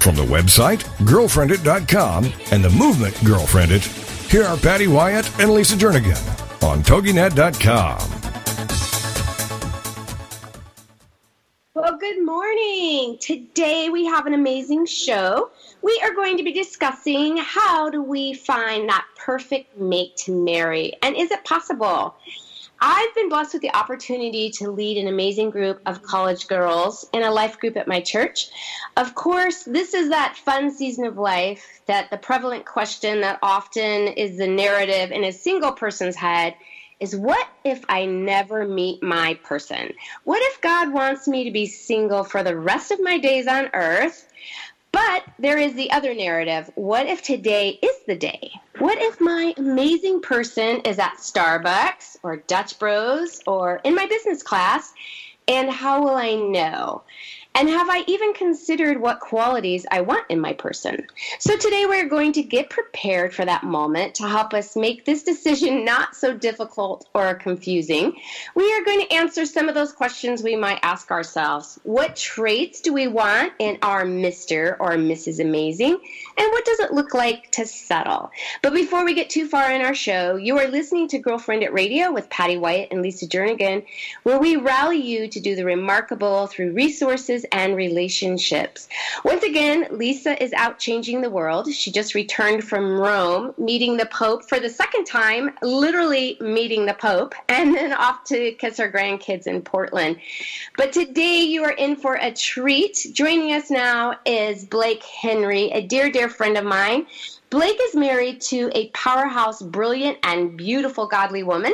From the website, girlfriendit.com, and the movement Girlfriend It, here are Patty Wyatt and Lisa Jernigan on TogiNet.com. Well, good morning. Today we have an amazing show. We are going to be discussing how do we find that perfect mate to marry, and is it possible? I've been blessed with the opportunity to lead an amazing group of college girls in a life group at my church. Of course, this is that fun season of life that the prevalent question that often is the narrative in a single person's head is, what if I never meet my person? What if God wants me to be single for the rest of my days on earth? But there is the other narrative. What if today is the day? What if my amazing person is at Starbucks or Dutch Bros or in my business class? And how will I know? And have I even considered what qualities I want in my person? So today we're going to get prepared for that moment to help us make this decision not so difficult or confusing. We are going to answer some of those questions we might ask ourselves. What traits do we want in our Mr. or Mrs. Amazing? And what does it look like to settle? But before we get too far in our show, you are listening to Girlfriend It Radio with Patty Wyatt and Lisa Jernigan, where we rally you to do the remarkable through resources and relationships. Once again, Lisa is out changing the world. She just returned from Rome, meeting the Pope for the second time, literally meeting the Pope, and then off to kiss her grandkids in Portland. But today you are in for a treat. Joining us now is Blake Henry, a dear, dear friend of mine. Blake is married to a powerhouse, brilliant, and beautiful godly woman.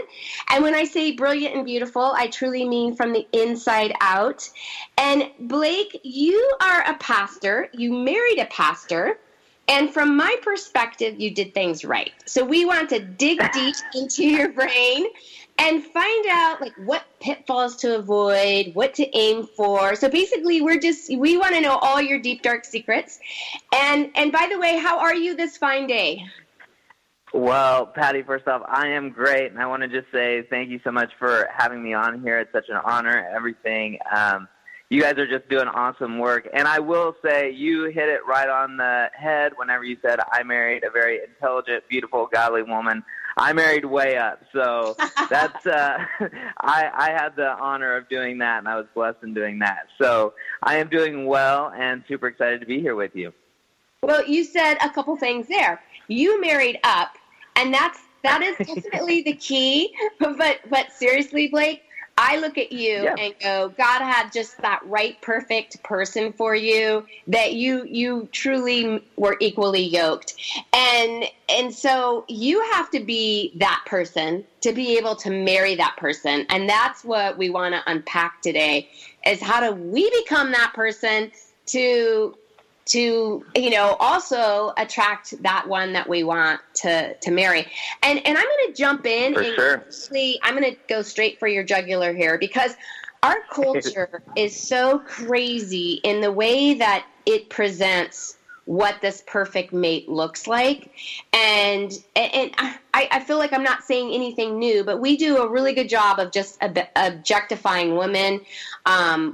And when I say brilliant and beautiful, I truly mean from the inside out. And Blake, you are a pastor. You married a pastor. And from my perspective, you did things right. So we want to dig deep into your brain and find out, like, what pitfalls to avoid, what to aim for. So basically, we want to know all your deep, dark secrets. And by the way, how are you this fine day? Well, Patty, first off, I am great. And I want to just say thank you so much for having me on here. It's such an honor, everything. You guys are just doing awesome work. And I will say you hit it right on the head whenever you said I married a very intelligent, beautiful, godly woman. I married way up, so that's I had the honor of doing that, and I was blessed in doing that. So I am doing well and super excited to be here with you. Well, you said a couple things there. You married up, and that is definitely the key. But seriously, Blake, I look at you and go, God had just that right, perfect person for you, that you truly were equally yoked. And so you have to be that person to be able to marry that person. And that's what we want to unpack today, is how do we become that person to also attract that one that we want to marry. And I'm going to jump in. I'm going to go straight for your jugular here, because our culture is so crazy in the way that it presents what this perfect mate looks like. And I feel like I'm not saying anything new, but we do a really good job of just objectifying women.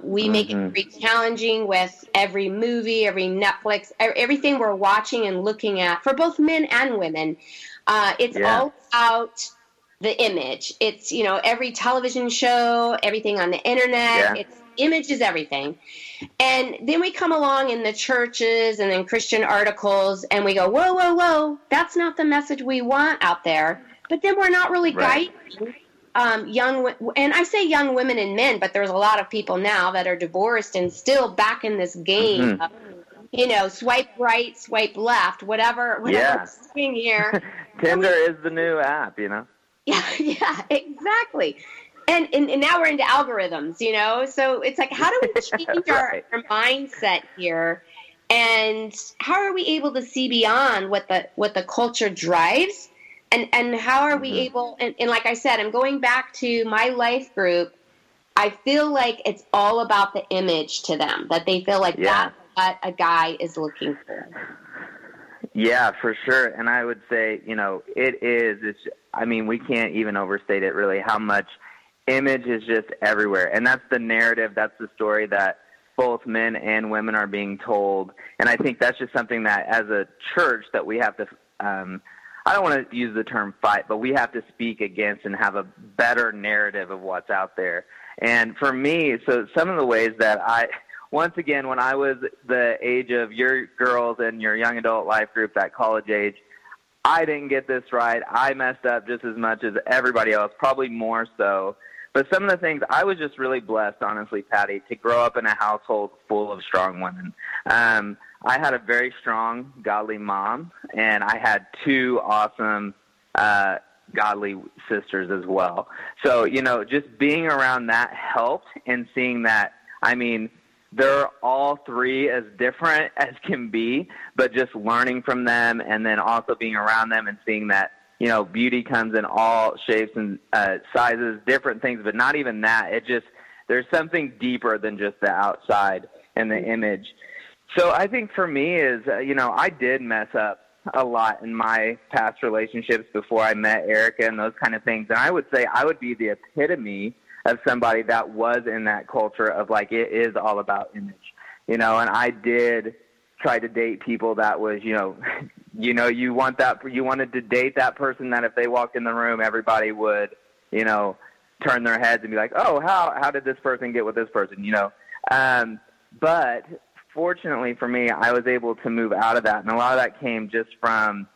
We make it very challenging with every movie, every Netflix, everything we're watching and looking at for both men and women. It's all about the image. It's, every television show, everything on the internet, it's image is everything. And then we come along in the churches and in Christian articles and we go, whoa, whoa, whoa, that's not the message we want out there. But then we're not really guiding young, and I say young women and men, but there's a lot of people now that are divorced and still back in this game of, swipe right, swipe left, whatever doing here. Tinder is the new app, Yeah, exactly. And now we're into algorithms, so it's like, how do we change our mindset here And how are we able to see beyond what the culture drives? And how are we able, and like I said, I'm going back to my life group. I feel like it's all about the image to them, that they feel like that's what a guy is looking for. Yeah, for sure. And I would say, we can't even overstate it really, how much image is just everywhere. And that's the narrative, that's the story that both men and women are being told. And I think that's just something that as a church that we have to, I don't want to use the term fight, but we have to speak against and have a better narrative of what's out there. And for me, so some of the ways that when I was the age of your girls in your young adult life group, that college age, I didn't get this right. I messed up just as much as everybody else, probably more so. But some of the things, I was just really blessed, honestly, Patty, to grow up in a household full of strong women. I had a very strong, godly mom, and I had two awesome godly sisters as well. So, just being around that helped, and seeing that, they're all three as different as can be, but just learning from them and then also being around them and seeing that, beauty comes in all shapes and sizes, different things, but not even that. It just, there's something deeper than just the outside and the image. So I think for me is, I did mess up a lot in my past relationships before I met Erica and those kind of things. And I would say I would be the epitome of somebody that was in that culture of like, it is all about image, and I did try to date people that was, you wanted to date that person that if they walked in the room, everybody would, turn their heads and be like, oh, how did this person get with this person? But fortunately for me, I was able to move out of that. And a lot of that came just from,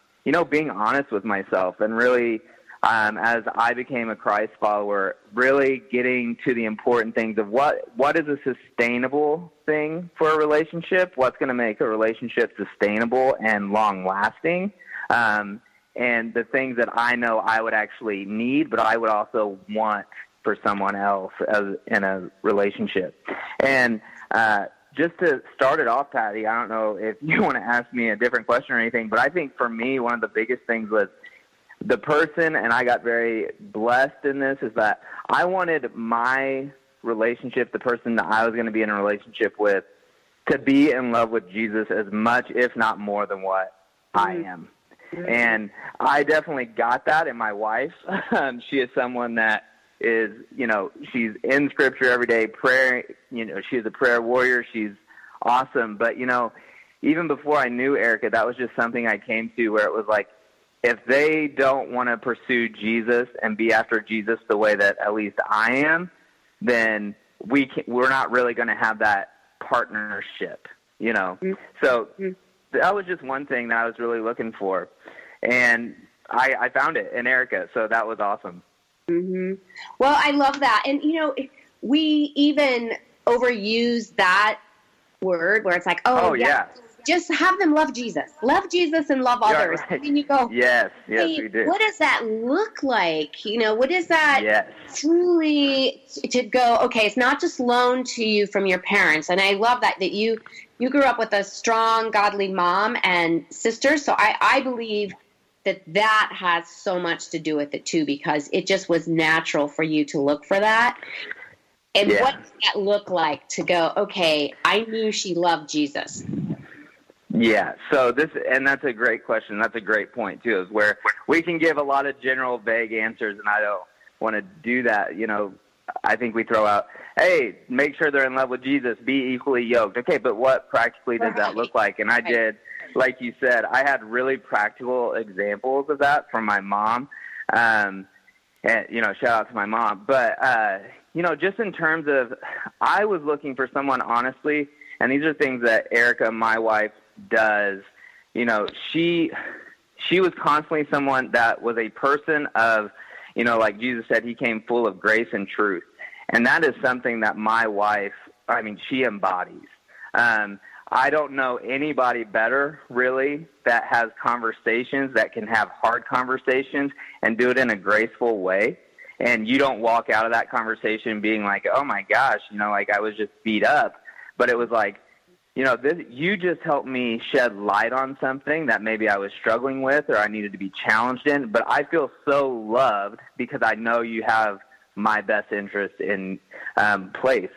being honest with myself and really, as I became a Christ follower, really getting to the important things of what is a sustainable thing for a relationship, what's going to make a relationship sustainable and long-lasting, and the things that I know I would actually need, but I would also want for someone else in a relationship. And just to start it off, Patty, I don't know if you want to ask me a different question or anything, but I think for me, one of the biggest things was, the person, and I got very blessed in this, is that I wanted my relationship, the person that I was going to be in a relationship with, to be in love with Jesus as much, if not more than what I am. And I definitely got that in my wife. She is someone that is, she's in Scripture every day, prayer, she's a prayer warrior. She's awesome. But, even before I knew Erica, that was just something I came to where it was like, if they don't want to pursue Jesus and be after Jesus the way that at least I am, then we're not really going to have that partnership, So that was just one thing that I was really looking for, and I found it in Erica, so that was awesome. Mm-hmm. Well, I love that, and we even overuse that word where it's like, oh yeah. Just have them love Jesus. Love Jesus and love others. Right. And you go, yes, we do. What does that look like? What is that truly to go, okay, it's not just loaned to you from your parents. And I love that you grew up with a strong, godly mom and sister. So I believe that has so much to do with it too, because it just was natural for you to look for that. And what does that look like to go, okay, I knew she loved Jesus. Yeah, so that's a great question. That's a great point, too, is where we can give a lot of general, vague answers, and I don't want to do that. I think we throw out, hey, make sure they're in love with Jesus, be equally yoked. Okay, but what practically does that look like? And I did, like you said, I had really practical examples of that from my mom. And, shout out to my mom. But, just in terms of, I was looking for someone, honestly, and these are things that Erica, my wife, does. She was constantly someone that was a person of, like Jesus said, he came full of grace and truth. And that is something that my wife, she embodies. I don't know anybody better, really, that has conversations, that can have hard conversations and do it in a graceful way. And you don't walk out of that conversation being like, oh my gosh, like I was just beat up. But it was like, you know, this, you just helped me shed light on something that maybe I was struggling with or I needed to be challenged in. But I feel so loved because I know you have my best interest in place.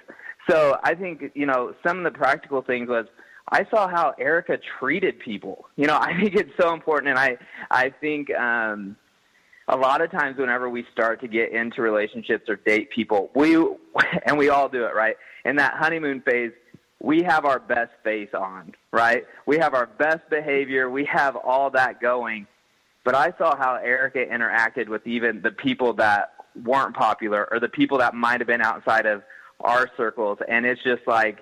So I think, you know, some of the practical things was I saw how Erica treated people. You know, I think it's so important. And I think a lot of times whenever we start to get into relationships or date people, we all do it, right? In that honeymoon phase, we have our best face on, right? We have our best behavior. We have all that going. But I saw how Erica interacted with even the people that weren't popular or the people that might have been outside of our circles. And it's just like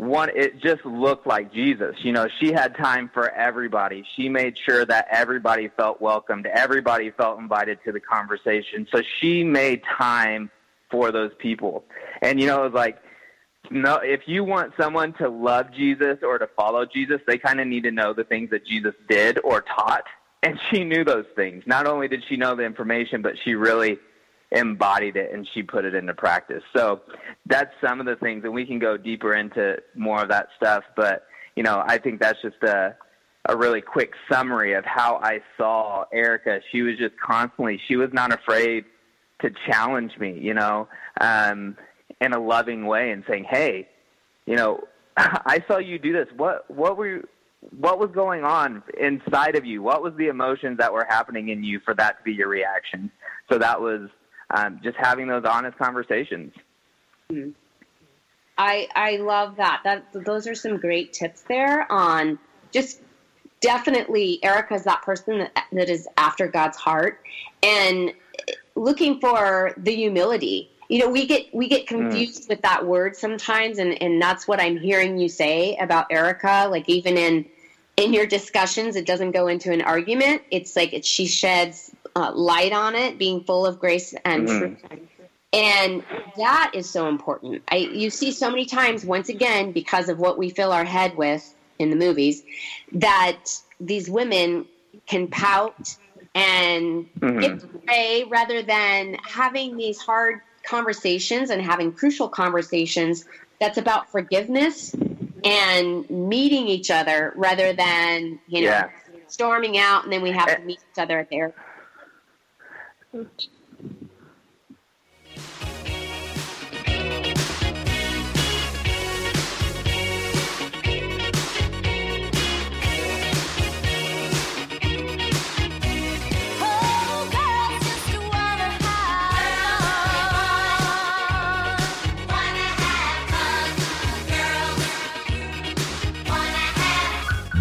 it just looked like Jesus. You know, she had time for everybody. She made sure that everybody felt welcomed. Everybody felt invited to the conversation. So she made time for those people. And, you know, it was like, no, if you want someone to love Jesus or to follow Jesus, they kind of need to know the things that Jesus did or taught. And she knew those things. Not only did she know the information, but she really embodied it and she put it into practice. So that's some of the things, and we can go deeper into more of that stuff. But, you know, I think that's just a really quick summary of how I saw Erica. She was just constantly, she was not afraid to challenge me, you know, in a loving way and saying, hey, you know, I saw you do this. What was going on inside of you? What was the emotions that were happening in you for that to be your reaction? So that was just having those honest conversations. Mm-hmm. I love that. Those are some great tips there on just definitely Erica is that person that is after God's heart and looking for the humility. You know, we get confused with that word sometimes, and that's what I'm hearing you say about Erica. Like, even in your discussions, it doesn't go into an argument. It's like she sheds light on it, being full of grace and truth. And that is so important. You see so many times, once again, because of what we fill our head with in the movies, that these women can pout and give away rather than having these hard conversations and having crucial conversations that's about forgiveness and meeting each other rather than, you know, storming out and then we have to meet each other at the airport.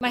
My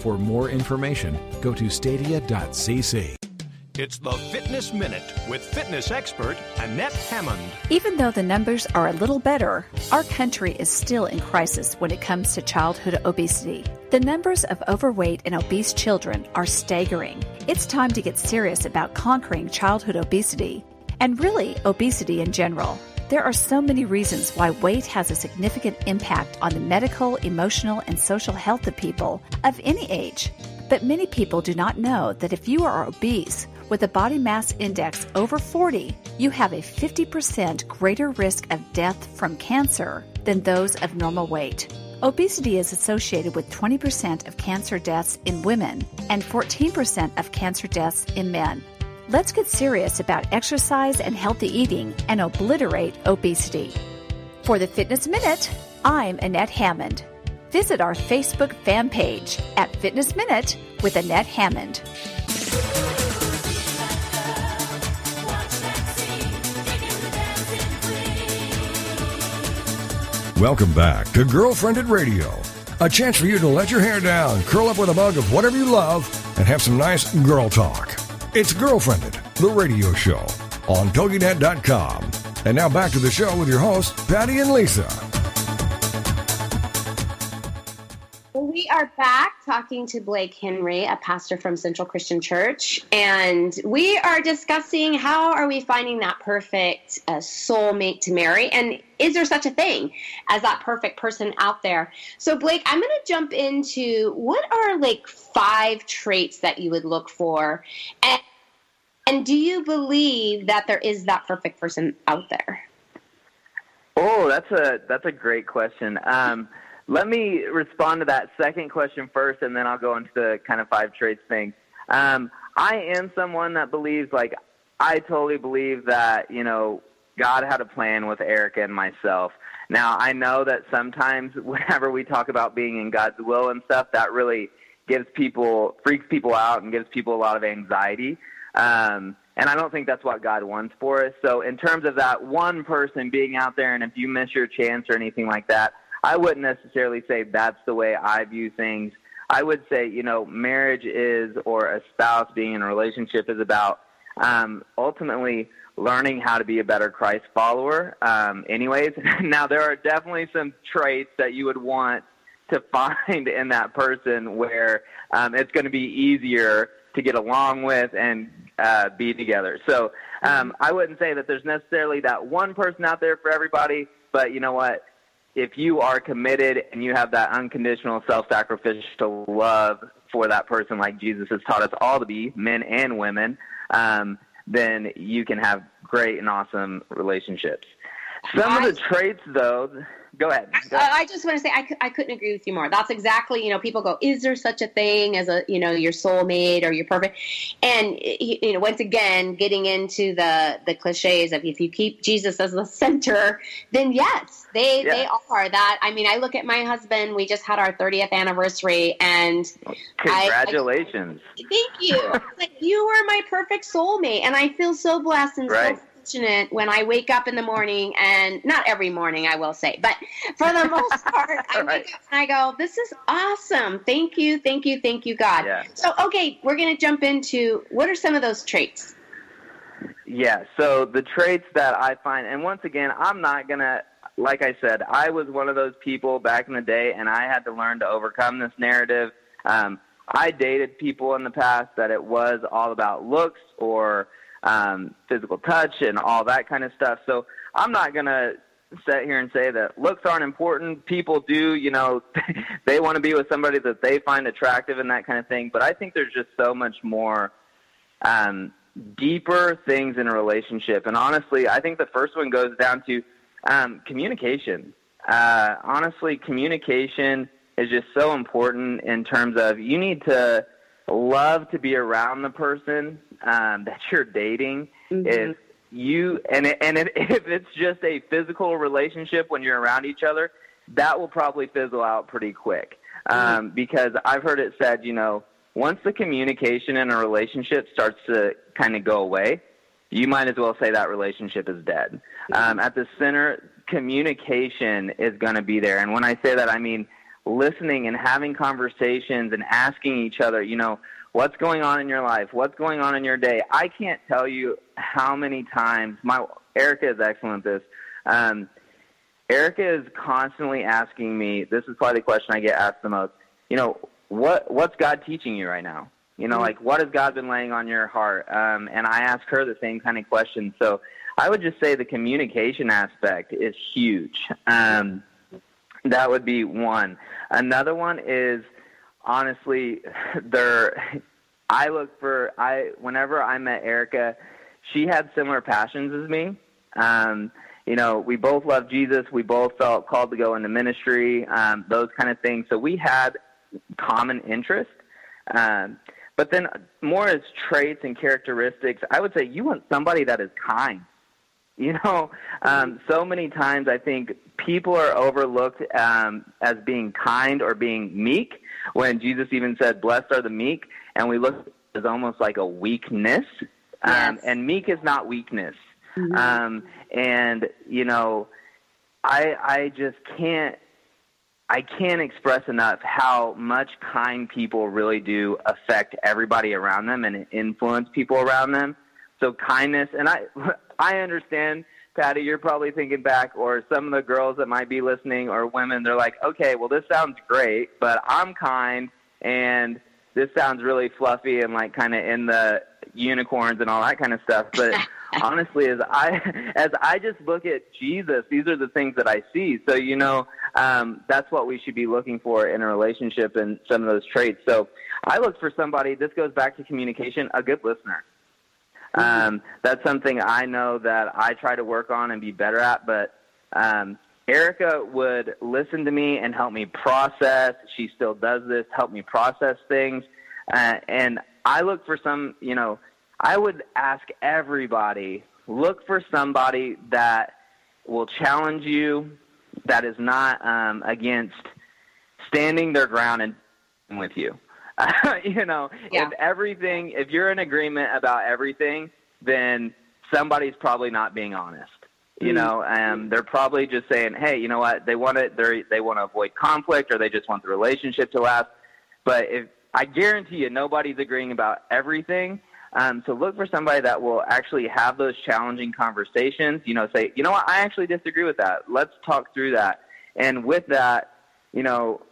For more information, go to stadia.cc. It's the Fitness Minute with fitness expert Annette Hammond. Even though the numbers are a little better, our country is still in crisis when it comes to childhood obesity. The numbers of overweight and obese children are staggering. It's time to get serious about conquering childhood obesity, and really obesity in general. There are so many reasons why weight has a significant impact on the medical, emotional, and social health of people of any age. But many people do not know that if you are obese with a body mass index over 40, you have a 50% greater risk of death from cancer than those of normal weight. Obesity is associated with 20% of cancer deaths in women and 14% of cancer deaths in men. Let's get serious about exercise and healthy eating and obliterate obesity. For the Fitness Minute, I'm Annette Hammond. Visit our Facebook fan page at Fitness Minute with Annette Hammond. Welcome back to Girlfriend It Radio, a chance for you to let your hair down, curl up with a mug of whatever you love, and have some nice girl talk. It's Girlfriend It, the radio show, on TogiNet.com. And now back to the show with your hosts, Patty and Lisa. We are back talking to Blake Henry, a pastor from Central Christian Church, and we are discussing how are we finding that perfect soulmate to marry, and is there such a thing as that perfect person out there? So, Blake, I'm going to jump into what are like 5 traits that you would look for, and do you believe that there is that perfect person out there? Oh, that's a great question. Let me respond to that second question first, and then I'll go into the kind of 5 traits thing. I am someone that believes, like, I totally believe that, you know, God had a plan with Erica and myself. Now, I know that sometimes whenever we talk about being in God's will and stuff, that really freaks people out and gives people a lot of anxiety. And I don't think that's what God wants for us. So in terms of that one person being out there, and if you miss your chance or anything like that, I wouldn't necessarily say that's the way I view things. I would say, you know, marriage is, or a spouse being in a relationship is about ultimately learning how to be a better Christ follower. Anyways, now there are definitely some traits that you would want to find in that person where it's going to be easier to get along with and be together. So I wouldn't say that there's necessarily that one person out there for everybody, but you know what? If you are committed and you have that unconditional self-sacrificial love for that person like Jesus has taught us all to be, men and women, then you can have great and awesome relationships. Some of the traits, though, go ahead. I just want to say I couldn't agree with you more. That's exactly, you know, people go, is there such a thing as a, you know, your soulmate or your perfect? And, you know, once again, getting into the cliches of if you keep Jesus as the center, then yes, they are that. I mean, I look at my husband. We just had our 30th anniversary, and congratulations. Thank you. Like, you were my perfect soulmate, and I feel so blessed and so when I wake up in the morning, and not every morning, I will say, but for the most part, I wake up and I go, this is awesome. Thank you. Thank you. Thank you, God. Yeah. So, okay, we're going to jump into what are some of those traits? Yeah. So the traits that I find, and once again, I'm not going to, like I said, I was one of those people back in the day, and I had to learn to overcome this narrative. I dated people in the past that it was all about looks or physical touch and all that kind of stuff. So I'm not going to sit here and say that looks aren't important. People do, you know, they want to be with somebody that they find attractive and that kind of thing. But I think there's just so much more deeper things in a relationship. And honestly, I think the first one goes down to communication. Honestly, communication is just so important in terms of you need to love to be around the person that you're dating. Mm-hmm. If you if it's just a physical relationship when you're around each other, that will probably fizzle out pretty quick. Mm-hmm. Because I've heard it said, you know, once the communication in a relationship starts to kind of go away, you might as well say that relationship is dead. Mm-hmm. At the center, communication is going to be there. And when I say that, I mean listening and having conversations and asking each other, you know, what's going on in your life? What's going on in your day? I can't tell you how many times Erica is excellent at this. Erica is constantly asking me, this is probably the question I get asked the most, you know, what's God teaching you right now? You know, mm-hmm. like, what has God been laying on your heart? And I ask her the same kind of question. So I would just say the communication aspect is huge. That would be one. Another one is, honestly, whenever I met Erica, she had similar passions as me. You know, we both loved Jesus. We both felt called to go into ministry, those kind of things. So we had common interest. But then more as traits and characteristics, I would say you want somebody that is kind. You know, so many times I think people are overlooked as being kind or being meek, when Jesus even said, blessed are the meek, and we look at it as almost like a weakness. Yes. And meek is not weakness. Mm-hmm. And, you know, I just can't. I can't express enough how much kind people really do affect everybody around them and influence people around them. So kindness, and I understand, Patty, you're probably thinking back, or some of the girls that might be listening or women, they're like, okay, well, this sounds great, but I'm kind, and this sounds really fluffy and like kind of in the unicorns and all that kind of stuff. But honestly, as I just look at Jesus, these are the things that I see. So, you know, that's what we should be looking for in a relationship and some of those traits. So I look for somebody, this goes back to communication, a good listener. That's something I know that I try to work on and be better at, but Erica would listen to me and help me process. She still does this, help me process things. And I look for some, you know, I would ask everybody, look for somebody that will challenge you, that is not against standing their ground and with you. You know, yeah. If you're in agreement about everything, then somebody's probably not being honest. You know, they're probably just saying, hey, you know what, they want to avoid conflict, or they just want the relationship to last. But if I guarantee you nobody's agreeing about everything. So look for somebody that will actually have those challenging conversations, you know, say, you know what, I actually disagree with that. Let's talk through that. And with that, you know,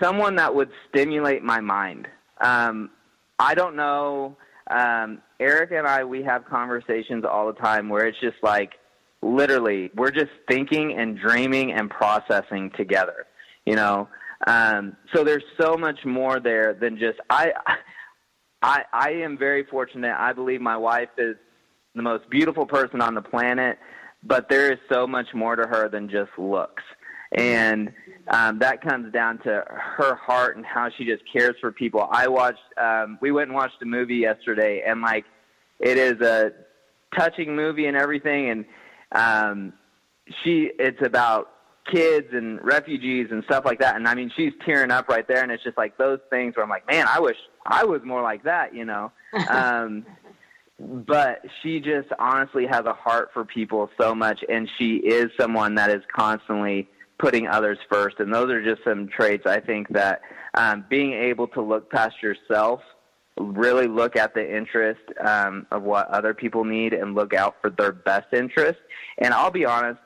someone that would stimulate my mind. I don't know. Eric and I, we have conversations all the time where it's just like, literally, we're just thinking and dreaming and processing together, you know. So there's so much more there than just I am very fortunate. I believe my wife is the most beautiful person on the planet, but there is so much more to her than just looks. And that comes down to her heart and how she just cares for people. We went and watched a movie yesterday, and, like, it is a touching movie and everything. And it's about kids and refugees and stuff like that. And, I mean, she's tearing up right there, and it's just, like, those things where I'm like, man, I wish I was more like that, you know. But she just honestly has a heart for people so much, and she is someone that is constantly – putting others first. And those are just some traits I think that being able to look past yourself, really look at the interest of what other people need and look out for their best interest. And I'll be honest,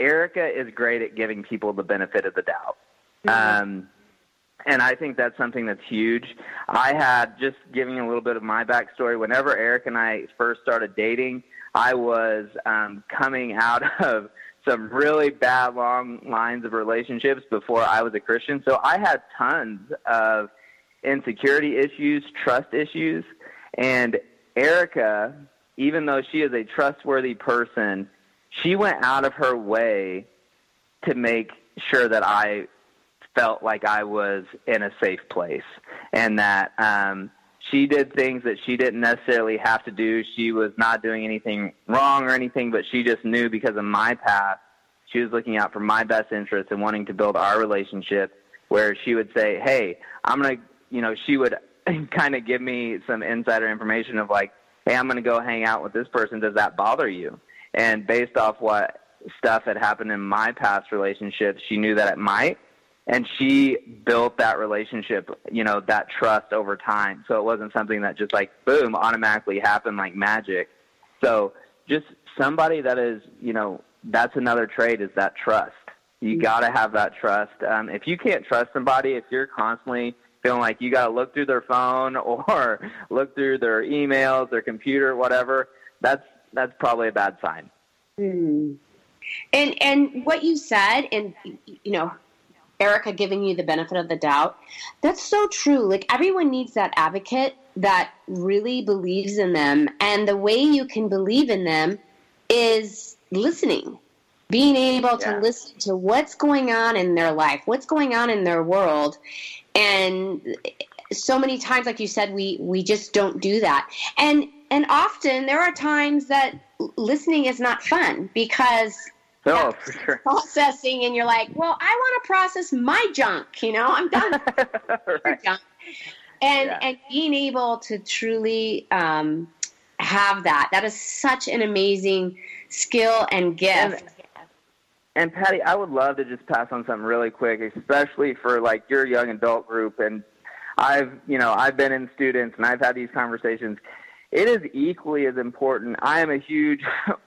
Erica is great at giving people the benefit of the doubt. And I think that's something that's huge. I had, just giving a little bit of my backstory, whenever Eric and I first started dating, I was coming out of some really bad long lines of relationships before I was a Christian. So I had tons of insecurity issues, trust issues. And Erica, even though she is a trustworthy person, she went out of her way to make sure that I felt like I was in a safe place, and that she did things that she didn't necessarily have to do. She was not doing anything wrong or anything, but she just knew because of my past, she was looking out for my best interests and wanting to build our relationship, where she would say, hey, I'm going to, you know, she would kind of give me some insider information of like, hey, I'm going to go hang out with this person. Does that bother you? And based off what stuff had happened in my past relationships, she knew that it might. And she built that relationship, you know, that trust over time. So it wasn't something that just like, boom, automatically happened like magic. So just somebody that is, you know, that's another trait, is that trust. You got to have that trust. If you can't trust somebody, if you're constantly feeling like you got to look through their phone or look through their emails, their computer, whatever, that's probably a bad sign. Mm. And what you said, and, you know, Erica giving you the benefit of the doubt, that's so true. Like, everyone needs that advocate that really believes in them. And the way you can believe in them is listening, being able to listen to what's going on in their life, what's going on in their world. And so many times, like you said, we just don't do that. And often there are times that listening is not fun, because oh, for sure. Processing, and you're like, well, I want to process my junk, you know, I'm done with your junk. And being able to truly have that is such an amazing skill and gift. And Patty, I would love to just pass on something really quick, especially for like your young adult group. And I've been in students and I've had these conversations. It is equally as important. I am a huge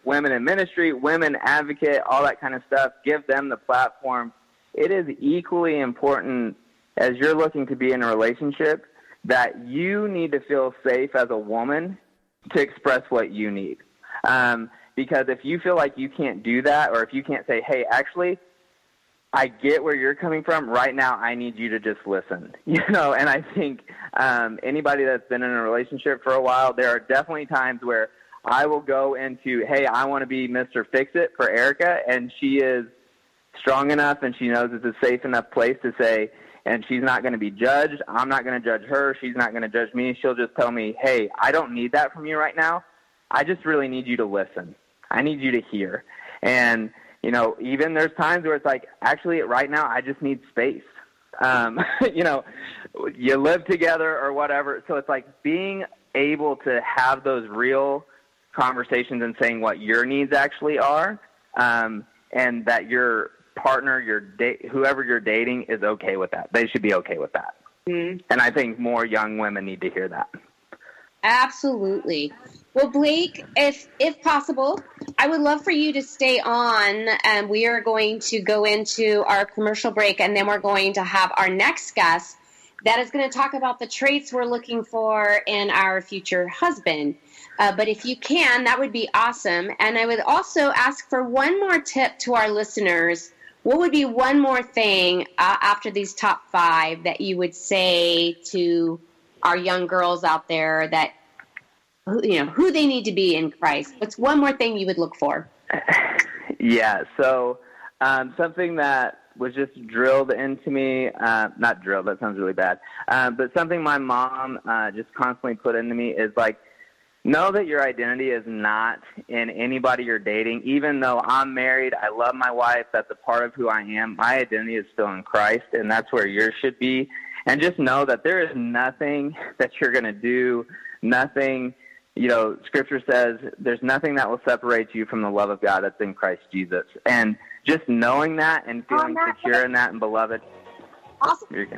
women in ministry, women advocate, all that kind of stuff. Give them the platform. It is equally important as you're looking to be in a relationship that you need to feel safe as a woman to express what you need. Because if you feel like you can't do that, or if you can't say, hey, actually, I get where you're coming from right now, I need you to just listen, and I think anybody that's been in a relationship for a while, there are definitely times where I will go into, hey, I want to be Mr. Fix-It for Erica, and she is strong enough and she knows it's a safe enough place to say, and she's not going to be judged. I'm not going to judge her. She's not going to judge me. She'll just tell me, hey, I don't need that from you right now. I just really need you to listen. I need you to hear. And, even there's times where it's like, actually, right now, I just need space. You live together or whatever. So it's like being able to have those real conversations and saying what your needs actually are, and that your partner, whoever you're dating, is okay with that. They should be okay with that. Mm-hmm. And I think more young women need to hear that. Absolutely. Well, Blake, if possible, I would love for you to stay on, and we are going to go into our commercial break, and then we're going to have our next guest that is going to talk about the traits we're looking for in our future husband. But if you can, that would be awesome. And I would also ask for one more tip to our listeners. What would be one more thing after these top five that you would say to our young girls out there that, who they need to be in Christ? What's one more thing you would look for? Yeah. So something that was just drilled into me, not drilled, that sounds really bad, but something my mom just constantly put into me is like, know that your identity is not in anybody you're dating. Even though I'm married, I love my wife, that's a part of who I am, my identity is still in Christ, and that's where yours should be. And just know that there is nothing that you're going to do, nothing, Scripture says there's nothing that will separate you from the love of God that's in Christ Jesus. And just knowing that and feeling secure in that and beloved. Awesome. Here you go.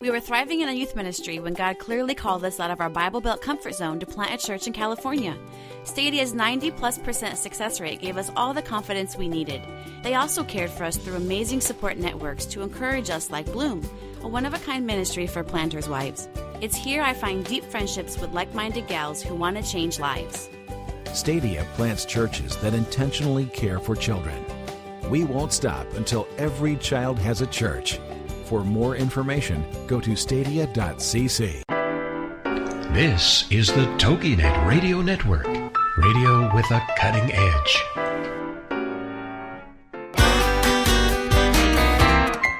We were thriving in a youth ministry when God clearly called us out of our Bible Belt comfort zone to plant a church in California. Stadia's 90+% success rate gave us all the confidence we needed. They also cared for us through amazing support networks to encourage us, like Bloom, a one-of-a-kind ministry for planters' wives. It's here I find deep friendships with like-minded gals who want to change lives. Stadia plants churches that intentionally care for children. We won't stop until every child has a church. For more information, go to stadia.cc. This is the TokiNet Radio Network, radio with a cutting edge.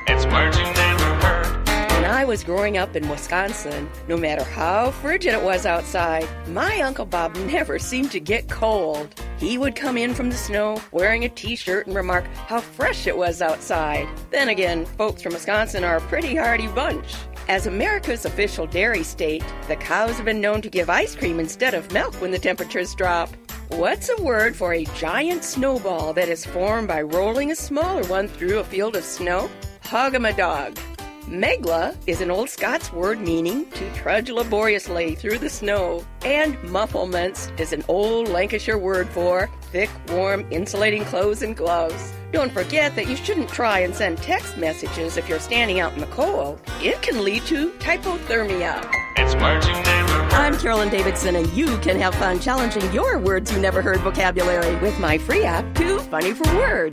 It's words you never heard. When I was growing up in Wisconsin, no matter how frigid it was outside, my Uncle Bob never seemed to get cold. He would come in from the snow wearing a t-shirt and remark how fresh it was outside. Then again, folks from Wisconsin are a pretty hardy bunch. As America's official dairy state, the cows have been known to give ice cream instead of milk when the temperatures drop. What's a word for a giant snowball that is formed by rolling a smaller one through a field of snow? Hog-a-ma-dog. Megla is an old Scots word meaning to trudge laboriously through the snow. And mufflements is an old Lancashire word for thick, warm, insulating clothes and gloves. Don't forget that you shouldn't try and send text messages if you're standing out in the cold. It can lead to hypothermia. It's words you never heard. I'm Carolyn Davidson, and you can have fun challenging your words you never heard vocabulary with my free app, Too Funny for Words.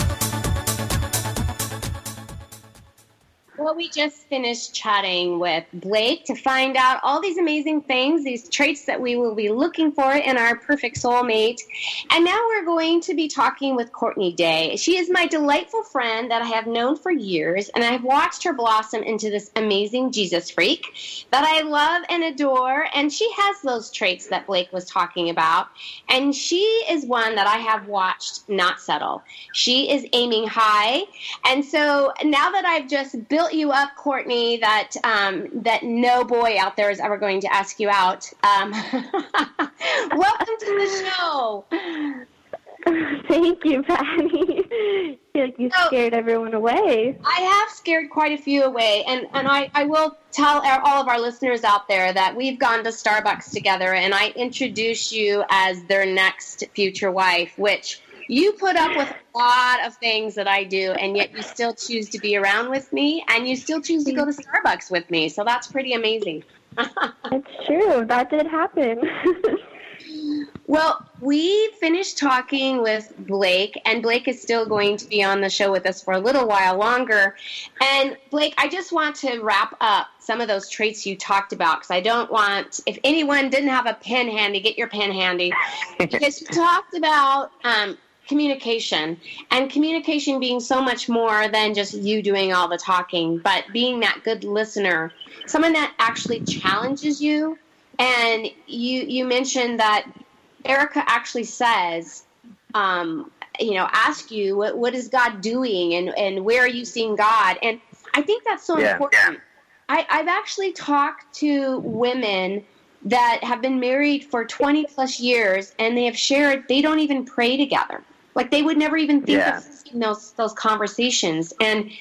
Well, we just finished chatting with Blake to find out all these amazing things, these traits that we will be looking for in our perfect soulmate. And now we're going to be talking with Courtney Day. She is my delightful friend that I have known for years, and I've watched her blossom into this amazing Jesus freak that I love and adore. And she has those traits that Blake was talking about. And she is one that I have watched not settle. She is aiming high. And so now that I've just built you up, Courtney, that no boy out there is ever going to ask you out. Welcome to the show. Thank you, Patty. I feel like you scared everyone away. I have scared quite a few away, and I will tell all of our listeners out there that we've gone to Starbucks together, and I introduce you as their next future wife, which... You put up with a lot of things that I do, and yet you still choose to be around with me, and you still choose to go to Starbucks with me. So that's pretty amazing. It's true. That did happen. Well, we finished talking with Blake, and Blake is still going to be on the show with us for a little while longer. And, Blake, I just want to wrap up some of those traits you talked about, because I don't want, if anyone didn't have a pen handy, get your pen handy. Because you talked about... communication, and communication being so much more than just you doing all the talking, but being that good listener, someone that actually challenges you. And you mentioned that Erica actually says, ask you, what is God doing, and where are you seeing God? And I think that's so important. I've actually talked to women that have been married for 20 plus years, and they have shared they don't even pray together. Like, they would never even think of those conversations. And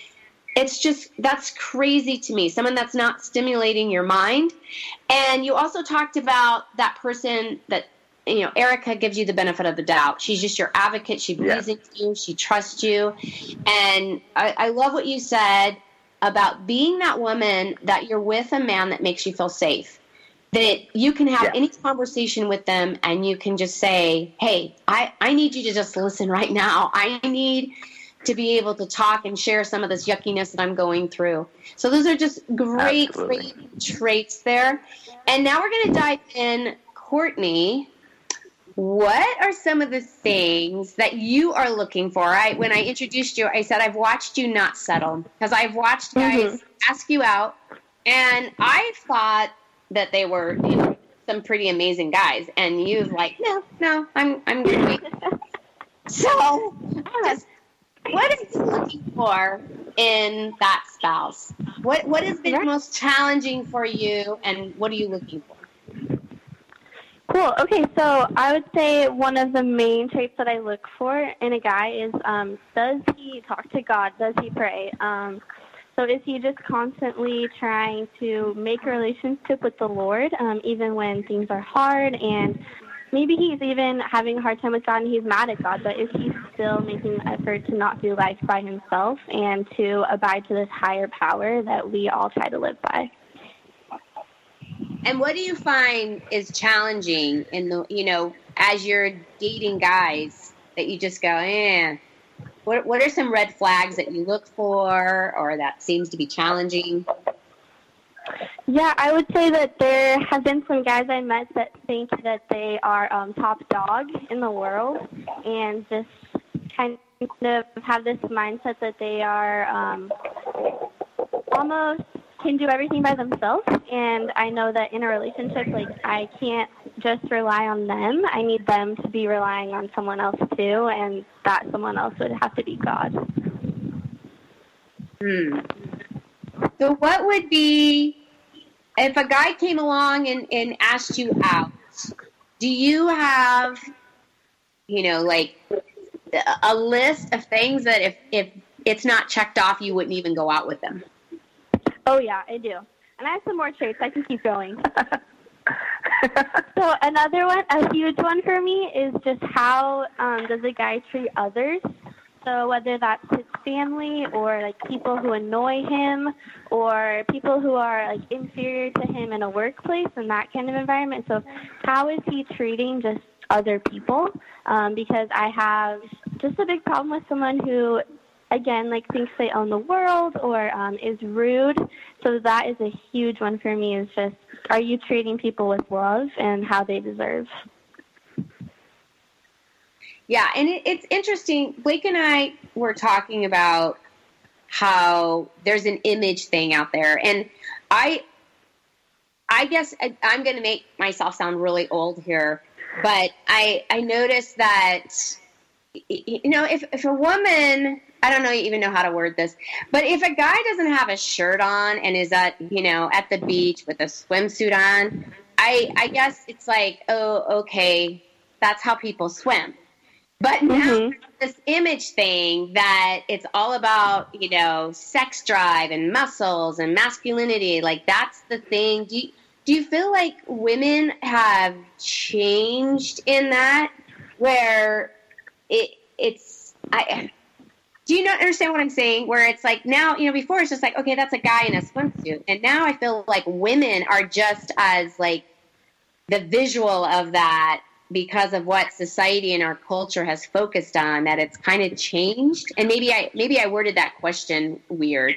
it's just, that's crazy to me. Someone that's not stimulating your mind. And you also talked about that person that, you know, Erica gives you the benefit of the doubt. She's just your advocate. She believes in you. She trusts you. And I love what you said about being that woman that you're with a man that makes you feel safe. That you can have any conversation with them, and you can just say, hey, I need you to just listen right now. I need to be able to talk and share some of this yuckiness that I'm going through. So those are just great traits there. And now we're going to dive in. Courtney, what are some of the things that you are looking for? When I introduced you, I said I've watched you not settle, because I've watched guys ask you out, and I thought that they were, you know, some pretty amazing guys, and you've like, no, I'm good. So, what are you looking for in that spouse? What has been most challenging for you, and what are you looking for? Cool. Okay, so I would say one of the main traits that I look for in a guy is, does he talk to God? Does he pray? So is he just constantly trying to make a relationship with the Lord, even when things are hard, and maybe he's even having a hard time with God and he's mad at God, but is he still making an effort to not do life by himself and to abide to this higher power that we all try to live by? And what do you find is challenging in the, you know, as you're dating guys that you just go, What are some red flags that you look for, or that seems to be challenging? Yeah, I would say that there have been some guys I met that think that they are top dog in the world, and just kind of have this mindset that they are almost can do everything by themselves. And I know that in a relationship, like, I can't just rely on them. I need them to be relying on someone else too, and that someone else would have to be God. So what would be, if a guy came along and asked you out, do you have, you know, like a list of things that if it's not checked off, you wouldn't even go out with them? Oh, yeah, I do. And I have some more traits. I can keep going. So another one, a huge one for me, is just how does a guy treat others? So whether that's his family or like people who annoy him or people who are like inferior to him in a workplace and that kind of environment. So how is he treating just other people? Because I have just a big problem with someone who, again, like thinks they own the world or is rude. So that is a huge one for me, is just, are you treating people with love and how they deserve? Yeah, and it's interesting. Blake and I were talking about how there's an image thing out there. And I guess I'm going to make myself sound really old here, but I noticed that, you know, if a woman, I don't know even know how to word this, but if a guy doesn't have a shirt on and is at, you know, at the beach with a swimsuit on, I guess it's like, oh, okay, that's how people swim. But now this image thing that it's all about, you know, sex drive and muscles and masculinity, like that's the thing. Do you feel like women have changed in that, where do you not understand what I'm saying? Where it's like now, you know, before it's just like, okay, that's a guy in a swimsuit. And now I feel like women are just as like the visual of that, because of what society and our culture has focused on, that it's kind of changed. And maybe I worded that question weird.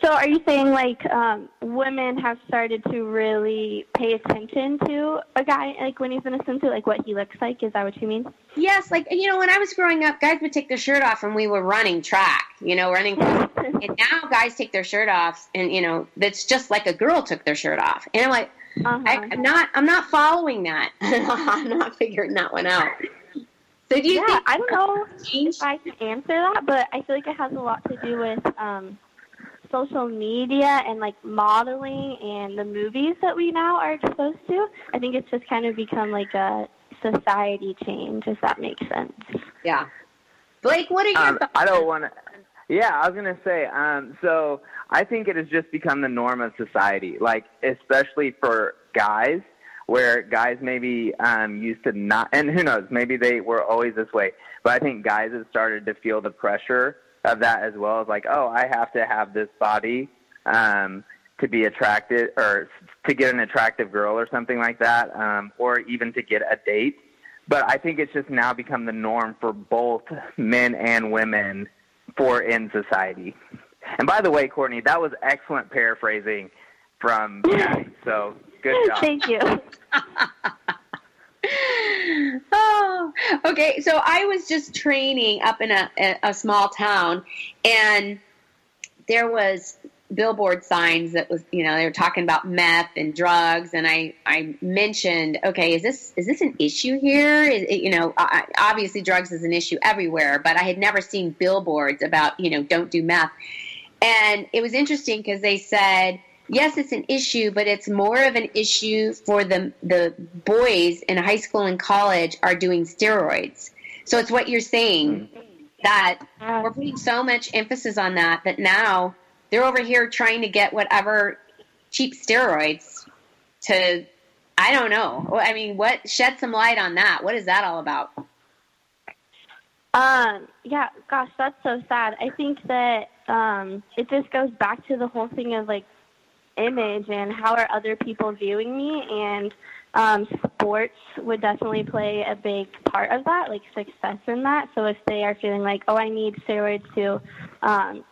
So are you saying like women have started to really pay attention to a guy, like when he's in a swimsuit, like what he looks like? Is that what you mean? Yes. Like, you know, when I was growing up, guys would take their shirt off and we were running track, you know, and now guys take their shirt off and, you know, that's just like a girl took their shirt off. And I'm like, I'm not following that. I'm not figuring that one out. So do you think I don't know if I can answer that, but I feel like it has a lot to do with social media and like modeling and the movies that we now are exposed to. I think it's just kind of become like a society change, if that makes sense. Yeah. Blake, what are your thoughts? I don't want to. Yeah, I was going to say, so I think it has just become the norm of society, like especially for guys, where guys maybe used to not, and who knows, maybe they were always this way, but I think guys have started to feel the pressure of that as well. As like, oh, I have to have this body to be attracted, or to get an attractive girl or something like that, or even to get a date. But I think it's just now become the norm for both men and women for in society. And by the way, Courtney, that was excellent paraphrasing from Patty, so good job. Thank you. Oh, okay, so I was just training up in a small town, and there was billboard signs that was, you know, they were talking about meth and drugs, and I mentioned, okay, is this an issue here? Obviously drugs is an issue everywhere, but I had never seen billboards about, you know, don't do meth. And it was interesting because they said, yes, it's an issue, but it's more of an issue for the boys in high school and college are doing steroids. So it's what you're saying, that we're putting so much emphasis on that now they're over here trying to get whatever cheap steroids to, I don't know. I mean, shed some light on that. What is that all about? Gosh, that's so sad. I think that it just goes back to the whole thing of like image and how are other people viewing me, and sports would definitely play a big part of that, like success in that. So if they are feeling like, oh, I need steroids to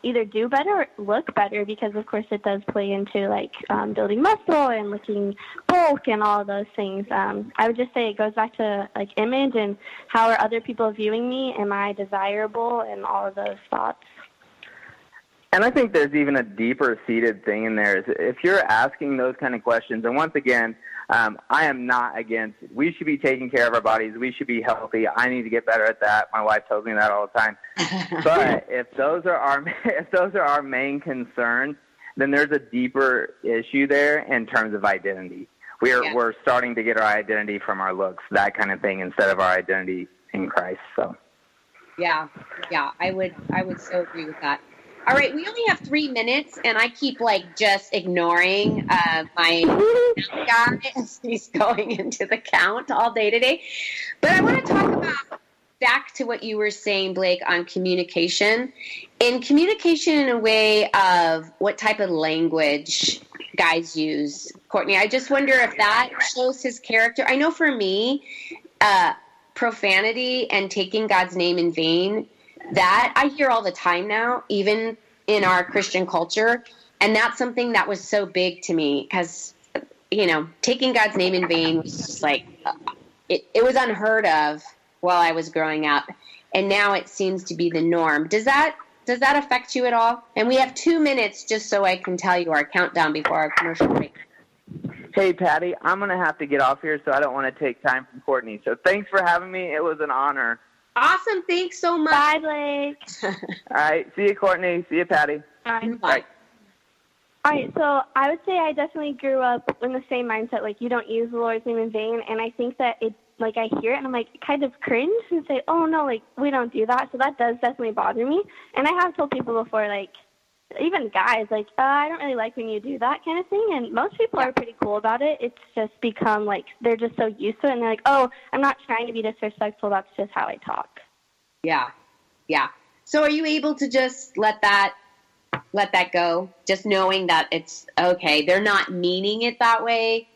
either do better or look better, because of course it does play into like building muscle and looking bulk and all those things. I would just say it goes back to like image and how are other people viewing me? Am I desirable? And all of those thoughts. And I think there's even a deeper-seated thing in there. If you're asking those kind of questions, and once again, I am not against, we should be taking care of our bodies. We should be healthy. I need to get better at that. My wife tells me that all the time. But if those are our main concerns, then there's a deeper issue there in terms of identity. We're starting to get our identity from our looks, that kind of thing, instead of our identity in Christ. So. Yeah, I would so agree with that. All right, we only have 3 minutes, and I keep, like, just ignoring my guy as he's going into the count all day today. But I want to talk about back to what you were saying, Blake, on communication. In communication in a way of what type of language guys use, Courtney, I just wonder if that shows his character. I know for me, profanity and taking God's name in vain, that I hear all the time now, even in our Christian culture. And that's something that was so big to me because, you know, taking God's name in vain was just like, it was unheard of while I was growing up. And now it seems to be the norm. Does that affect you at all? And we have 2 minutes just so I can tell you our countdown before our commercial break. Hey, Patty, I'm going to have to get off here, so I don't want to take time from Courtney. So thanks for having me. It was an honor. Awesome. Thanks so much. Bye, Blake. All right. See you, Courtney. See you, Patty. Bye. Bye. All right, so I would say I definitely grew up in the same mindset, like you don't use the Lord's name in vain, and I think that it, like I hear it and I'm like kind of cringe and say, oh no, like we don't do that, so that does definitely bother me. And I have told people before, like even guys, like I don't really like when you do that kind of thing, and most people are pretty cool about it. It's just become like they're just so used to it and they're like, oh, I'm not trying to be disrespectful, that's just how I talk. Yeah. So are you able to just let that go, just knowing that it's okay, they're not meaning it that way?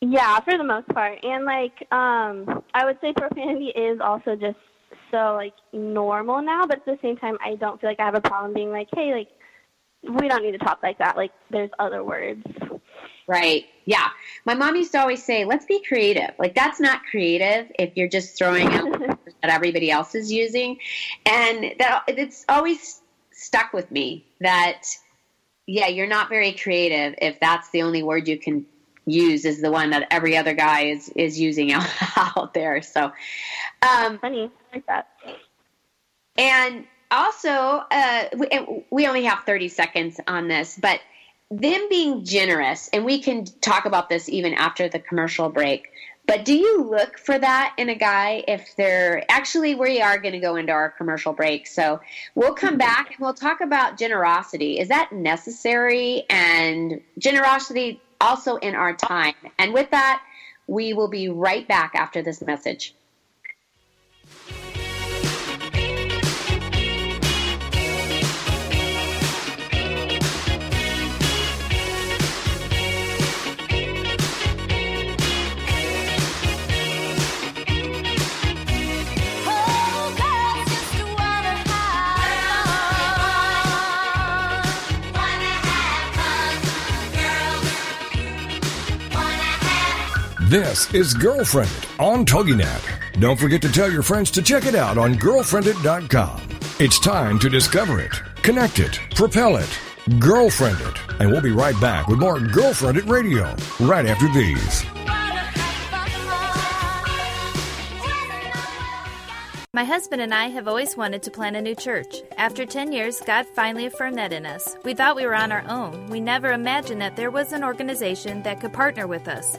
Yeah, for the most part. And like I would say profanity is also just so like normal now, but at the same time I don't feel like I have a problem being like, hey, like we don't need to talk like that, like there's other words. Right. Yeah. My mom used to always say, let's be creative. Like that's not creative if you're just throwing out that everybody else is using. And that it's always stuck with me that, yeah, you're not very creative if that's the only word you can use is the one that every other guy is using out there. So funny, I like that. And also, we only have 30 seconds on this, but them being generous, and we can talk about this even after the commercial break, but do you look for that in a guy if they're – actually, we are going to go into our commercial break. So we'll come back and we'll talk about generosity. Is that necessary? And generosity also in our time. And with that, we will be right back after this message. This is Girlfriend It on TogiNet. Don't forget to tell your friends to check it out on girlfriendit.com. It's time to discover it, connect it, propel it, girlfriend it. And we'll be right back with more Girlfriend It Radio right after these. My husband and I have always wanted to plant a new church. After 10 years, God finally affirmed that in us. We thought we were on our own. We never imagined that there was an organization that could partner with us.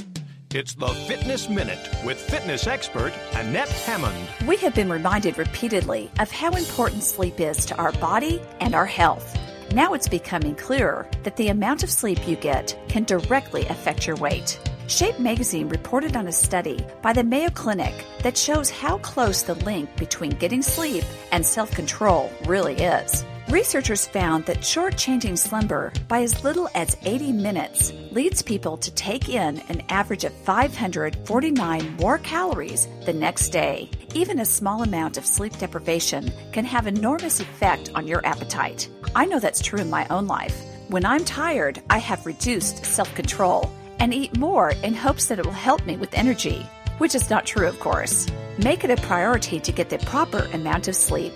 It's the Fitness Minute with fitness expert Annette Hammond. We have been reminded repeatedly of how important sleep is to our body and our health. Now it's becoming clearer that the amount of sleep you get can directly affect your weight. Shape Magazine reported on a study by the Mayo Clinic that shows how close the link between getting sleep and self-control really is. Researchers found that shortchanging slumber by as little as 80 minutes leads people to take in an average of 549 more calories the next day. Even a small amount of sleep deprivation can have enormous effect on your appetite. I know that's true in my own life. When I'm tired, I have reduced self-control and eat more in hopes that it will help me with energy, which is not true, of course. Make it a priority to get the proper amount of sleep.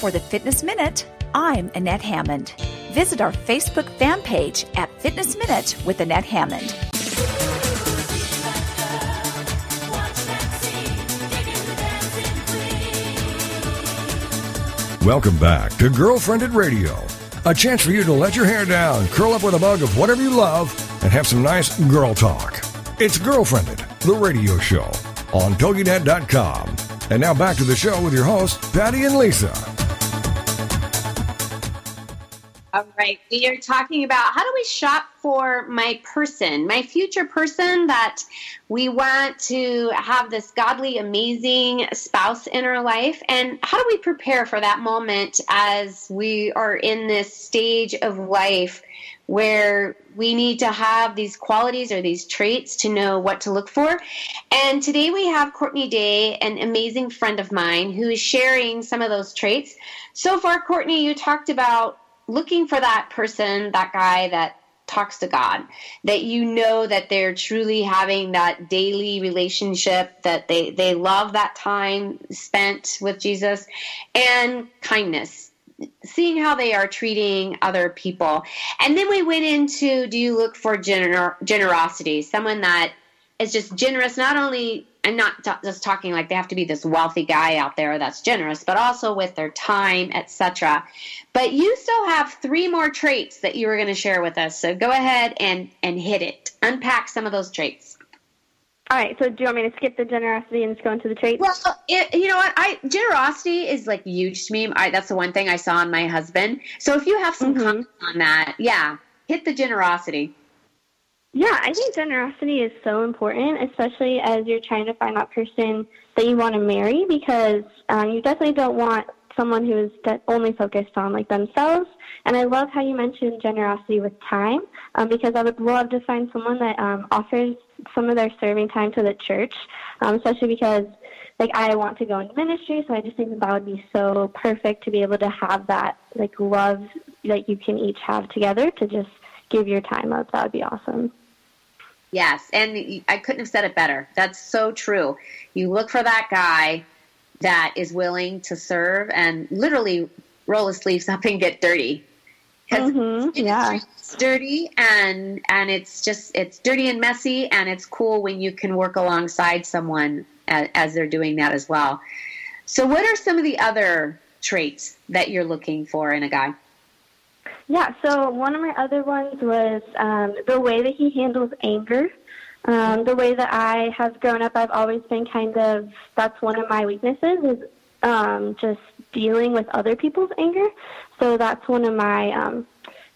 For the Fitness Minute, I'm Annette Hammond. Visit our Facebook fan page at Fitness Minute with Annette Hammond. Welcome back to Girlfriend It Radio. A chance for you to let your hair down, curl up with a mug of whatever you love, and have some nice girl talk. It's Girlfriend It, the radio show on TogiNet.com. And now back to the show with your hosts, Patty and Lisa. All right, we are talking about how do we shop for my person, my future person that we want to have this godly, amazing spouse in our life, and how do we prepare for that moment as we are in this stage of life where we need to have these qualities or these traits to know what to look for. And today we have Courtney Day, an amazing friend of mine, who is sharing some of those traits. So far, Courtney, you talked about looking for that person, that guy that talks to God, that you know that they're truly having that daily relationship, that they love that time spent with Jesus, and kindness, seeing how they are treating other people. And then we went into, do you look for generosity, someone that is just generous, not only, I'm not just talking like they have to be this wealthy guy out there that's generous, but also with their time, etc. But you still have three more traits that you were going to share with us. So go ahead and hit it. Unpack some of those traits. All right. So do you want me to skip the generosity and just go into the traits? Well, you know what? Generosity is like huge to me. That's the one thing I saw in my husband. So if you have some comments on that, yeah, hit the generosity. Yeah, I think generosity is so important, especially as you're trying to find that person that you want to marry, because you definitely don't want someone who is only focused on like themselves. And I love how you mentioned generosity with time, because I would love to find someone that offers some of their serving time to the church, especially because like I want to go into ministry, so I just think that would be so perfect to be able to have that like love that you can each have together to just give your time up. That would be awesome. Yes, and I couldn't have said it better. That's so true. You look for that guy that is willing to serve and literally roll his sleeves up and get dirty. Yeah, it's dirty and it's dirty and messy, and it's cool when you can work alongside someone as they're doing that as well. So, what are some of the other traits that you're looking for in a guy? Yeah, so one of my other ones was the way that he handles anger. The way that I have grown up, I've always been that's one of my weaknesses is just dealing with other people's anger. So that's one of my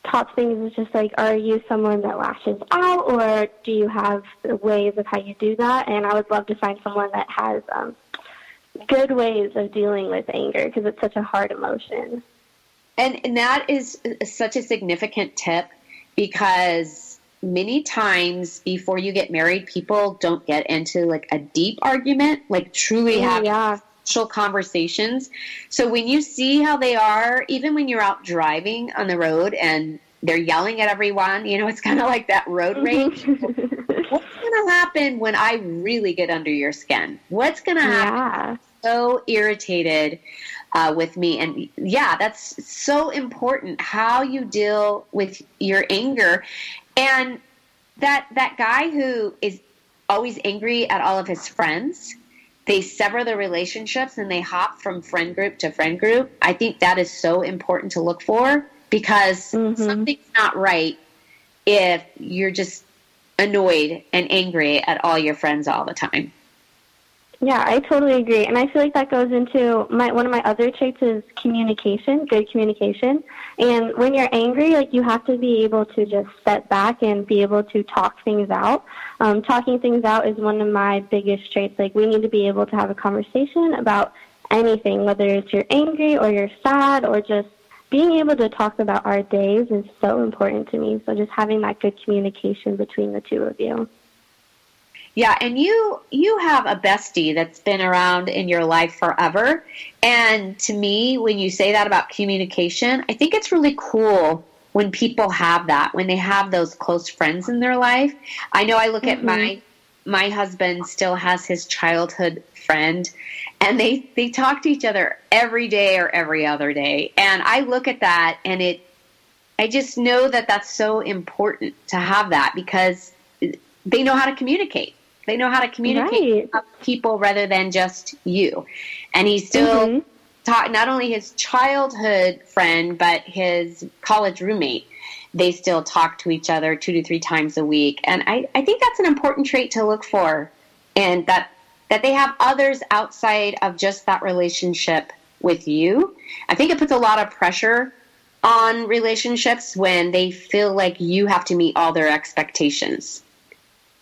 top things is just like, are you someone that lashes out, or do you have ways of how you do that? And I would love to find someone that has good ways of dealing with anger, because it's such a hard emotion. And that is such a significant tip, because many times before you get married, people don't get into like a deep argument, like truly have social conversations. So when you see how they are, even when you're out driving on the road and they're yelling at everyone, you know, it's kind of like that road rage. What's going to happen when I really get under your skin? What's going to happen? So irritated with me. And yeah, that's so important, how you deal with your anger. And that guy who is always angry at all of his friends, they sever the relationships and they hop from friend group to friend group. I think that is so important to look for, because something's not right if you're just annoyed and angry at all your friends all the time. Yeah, I totally agree. And I feel like that goes into one of my other traits is communication, good communication. And when you're angry, like you have to be able to just step back and be able to talk things out. Talking things out is one of my biggest traits. Like we need to be able to have a conversation about anything, whether it's you're angry or you're sad, or just being able to talk about our days is so important to me. So just having that good communication between the two of you. Yeah, and you have a bestie that's been around in your life forever. And to me, when you say that about communication, I think it's really cool when people have that, when they have those close friends in their life. I know I look at my husband still has his childhood friend, and they talk to each other every day or every other day. And I look at that, and I just know that that's so important to have that, because they know how to communicate. They know how to communicate with people rather than just you. And he still taught not only his childhood friend, but his college roommate. They still talk to each other 2 to 3 times a week. And I think that's an important trait to look for, and that they have others outside of just that relationship with you. I think it puts a lot of pressure on relationships when they feel like you have to meet all their expectations,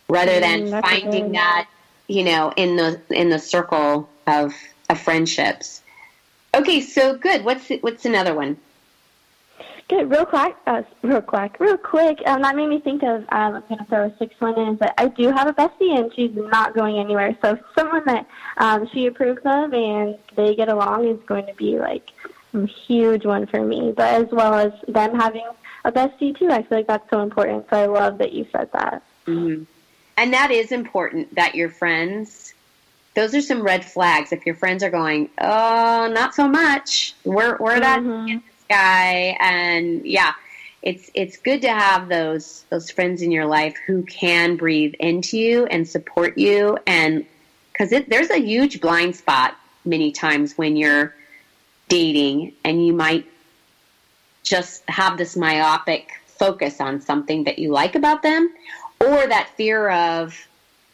rather than finding that, you know, in the circle of friendships. Okay, so good. What's another one? Good. Real quick. That made me think of, I'm going to throw a 6th one in, but I do have a bestie, and she's not going anywhere. So someone that she approves of and they get along is going to be, like, a huge one for me. But as well as them having a bestie, too, I feel like that's so important. So I love that you said that. Mm-hmm. And that is important, that your friends, those are some red flags. If your friends are going, oh, not so much, we're mm-hmm. that guy, and yeah, it's good to have those friends in your life who can breathe into you and support you, and because there's a huge blind spot many times when you're dating, and you might just have this myopic focus on something that you like about them, or that fear of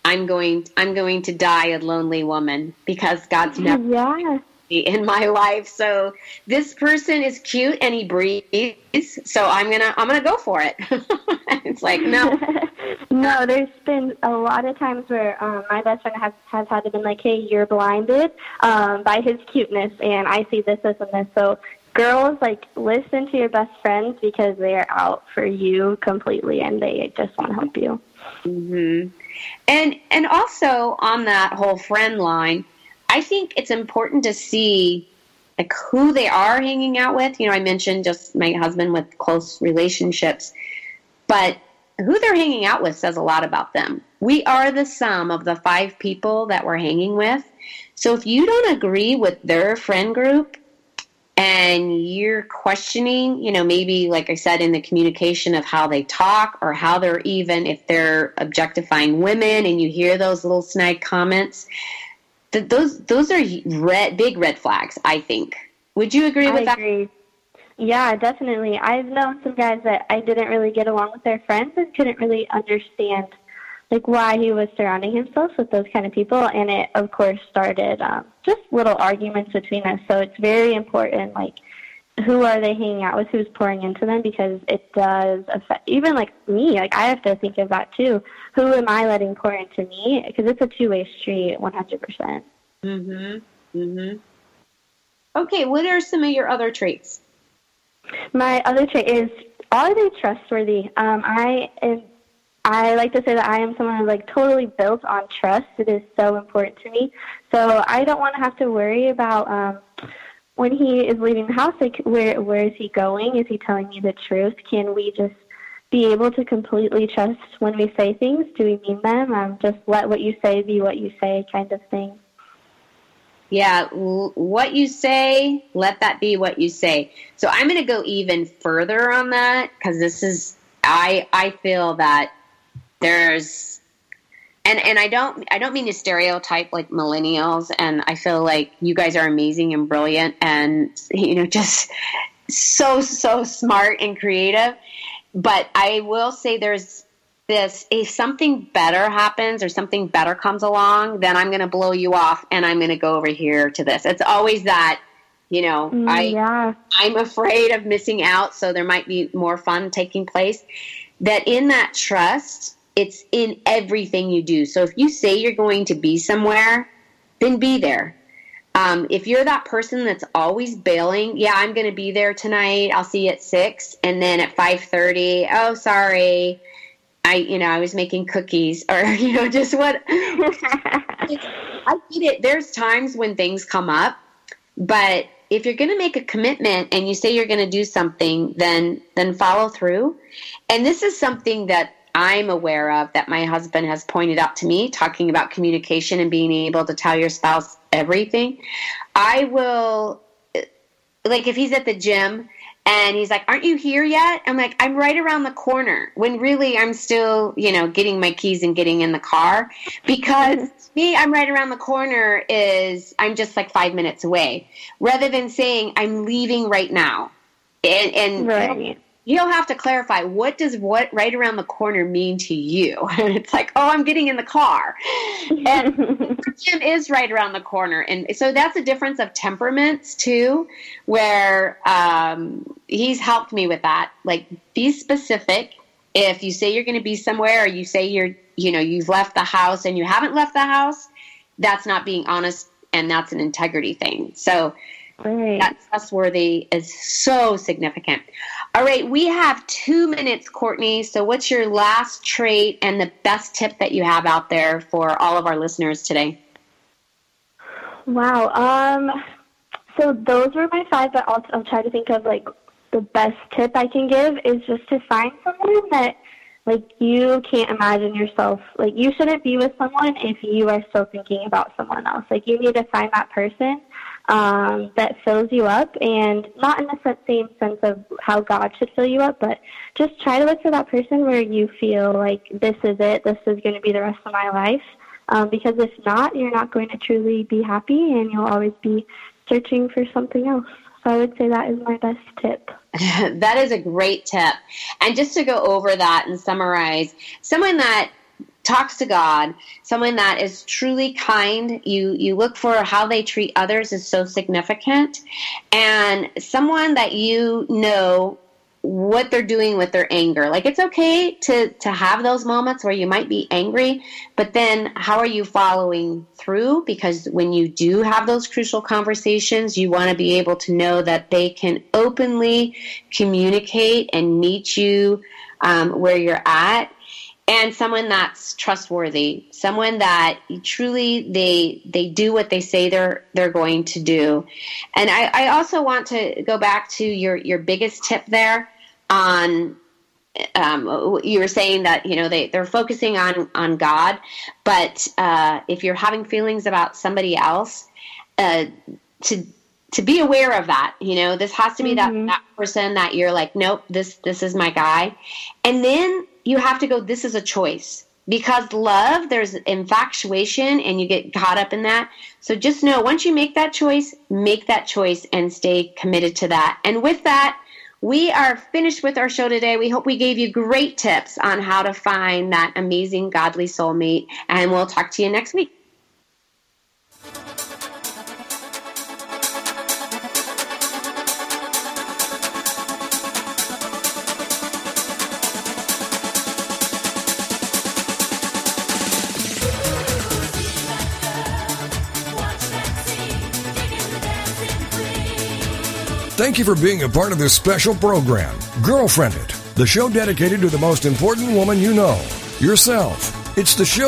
I'm going to die a lonely woman because God's never. Yeah. In my life, so this person is cute and he breathes, so I'm gonna go for it. It's like, no. No, there's been a lot of times where my best friend has had to been like, hey, you're blinded by his cuteness, and I see this and this. So girls, like, listen to your best friends, because they are out for you completely, and they just want to help you. Mm-hmm. And also on that whole friend line, I think it's important to see, like, who they are hanging out with. You know, I mentioned just my husband with close relationships, but who they're hanging out with says a lot about them. We are the sum of the 5 people that we're hanging with. So if you don't agree with their friend group and you're questioning, you know, maybe, like I said, in the communication of how they talk, or how they're even, if they're objectifying women, and you hear those little snide comments, those are big red flags, I think. Would you agree with that? I agree. Yeah, definitely. I've known some guys that I didn't really get along with their friends, and couldn't really understand, like, why he was surrounding himself with those kind of people. And it, of course, started just little arguments between us. So it's very important, like, who are they hanging out with, who's pouring into them, because it does affect, even, like, me, like, I have to think of that, too. Who am I letting pour into me? Because it's a two-way street, 100%. Mm-hmm. Mm-hmm. Okay, what are some of your other traits? My other trait is, are they trustworthy? I like to say that I am someone who's, like, totally built on trust. It is so important to me. So I don't want to have to worry about when he is leaving the house, like, where is he going? Is he telling me the truth? Can we just be able to completely trust when we say things? Do we mean them? Just let what you say be what you say, kind of thing. Yeah, what you say, let that be what you say. So I'm going to go even further on that, because this is, I feel that there's, And I don't mean to stereotype, like, millennials, and I feel like you guys are amazing and brilliant and, you know, just so smart and creative. But I will say there's this, if something better happens or something better comes along, then I'm going to blow you off and I'm going to go over here to this. It's always that, you know, I'm afraid of missing out, so there might be more fun taking place. That in that trust, it's in everything you do. So if you say you're going to be somewhere, then be there. If you're that person that's always bailing, yeah, I'm going to be there tonight, I'll see you at 6, and then at 5:30, oh, sorry, I was making cookies, or, you know, just what. I get it. There's times when things come up, but if you're going to make a commitment and you say you're going to do something, then follow through. And this is something that I'm aware of, that my husband has pointed out to me, talking about communication and being able to tell your spouse everything. I will, like, if he's at the gym And he's like, aren't you here yet? I'm like, I'm right around the corner, when really I'm still, you know, getting my keys and getting in the car, because to me, I'm right around the corner is I'm just like 5 minutes away, rather than saying I'm leaving right now. And right. You'll have to clarify, what does what right around the corner mean to you? And it's like, oh, I'm getting in the car. And Jim is right around the corner. And so that's a difference of temperaments too, where he's helped me with that. Like, be specific. If you say you're going to be somewhere, or you say you're, you know, you've left the house and you haven't left the house, that's not being honest, and that's an integrity thing. So right. That trustworthy is so significant. All right, we have 2 minutes, Courtney. So what's your last trait and the best tip that you have out there for all of our listeners today? Wow. So those were my five, but I'll try to think of, like, the best tip I can give is just to find someone that, like, you can't imagine yourself. Like, you shouldn't be with someone if you are still thinking about someone else. Like, you need to find that person that fills you up, and not in the same sense of how God should fill you up, but just try to look for that person where you feel like this is it, this is going to be the rest of my life, because if not, you're not going to truly be happy, and you'll always be searching for something else. So I would say that is my best tip. That is a great tip. And just to go over that and summarize, someone that talks to God, someone that is truly kind, you look for how they treat others is so significant, and someone that you know what they're doing with their anger. Like, it's okay to have those moments where you might be angry, but then how are you following through? Because when you do have those crucial conversations, you want to be able to know that they can openly communicate and meet you where you're at. And someone that's trustworthy, someone that truly they do what they say they're going to do. And I also want to go back to your biggest tip there on you were saying that, you know, they're focusing on God, but if you're having feelings about somebody else, to be aware of that, you know, this has to be that person that you're like, nope, this is my guy. And then you have to go, this is a choice, because love, there's infatuation, and you get caught up in that. So just know, once you make that choice and stay committed to that. And with that, we are finished with our show today. We hope we gave you great tips on how to find that amazing godly soulmate, and we'll talk to you next week. Thank you for being a part of this special program, Girlfriend It, the show dedicated to the most important woman you know, yourself. It's the show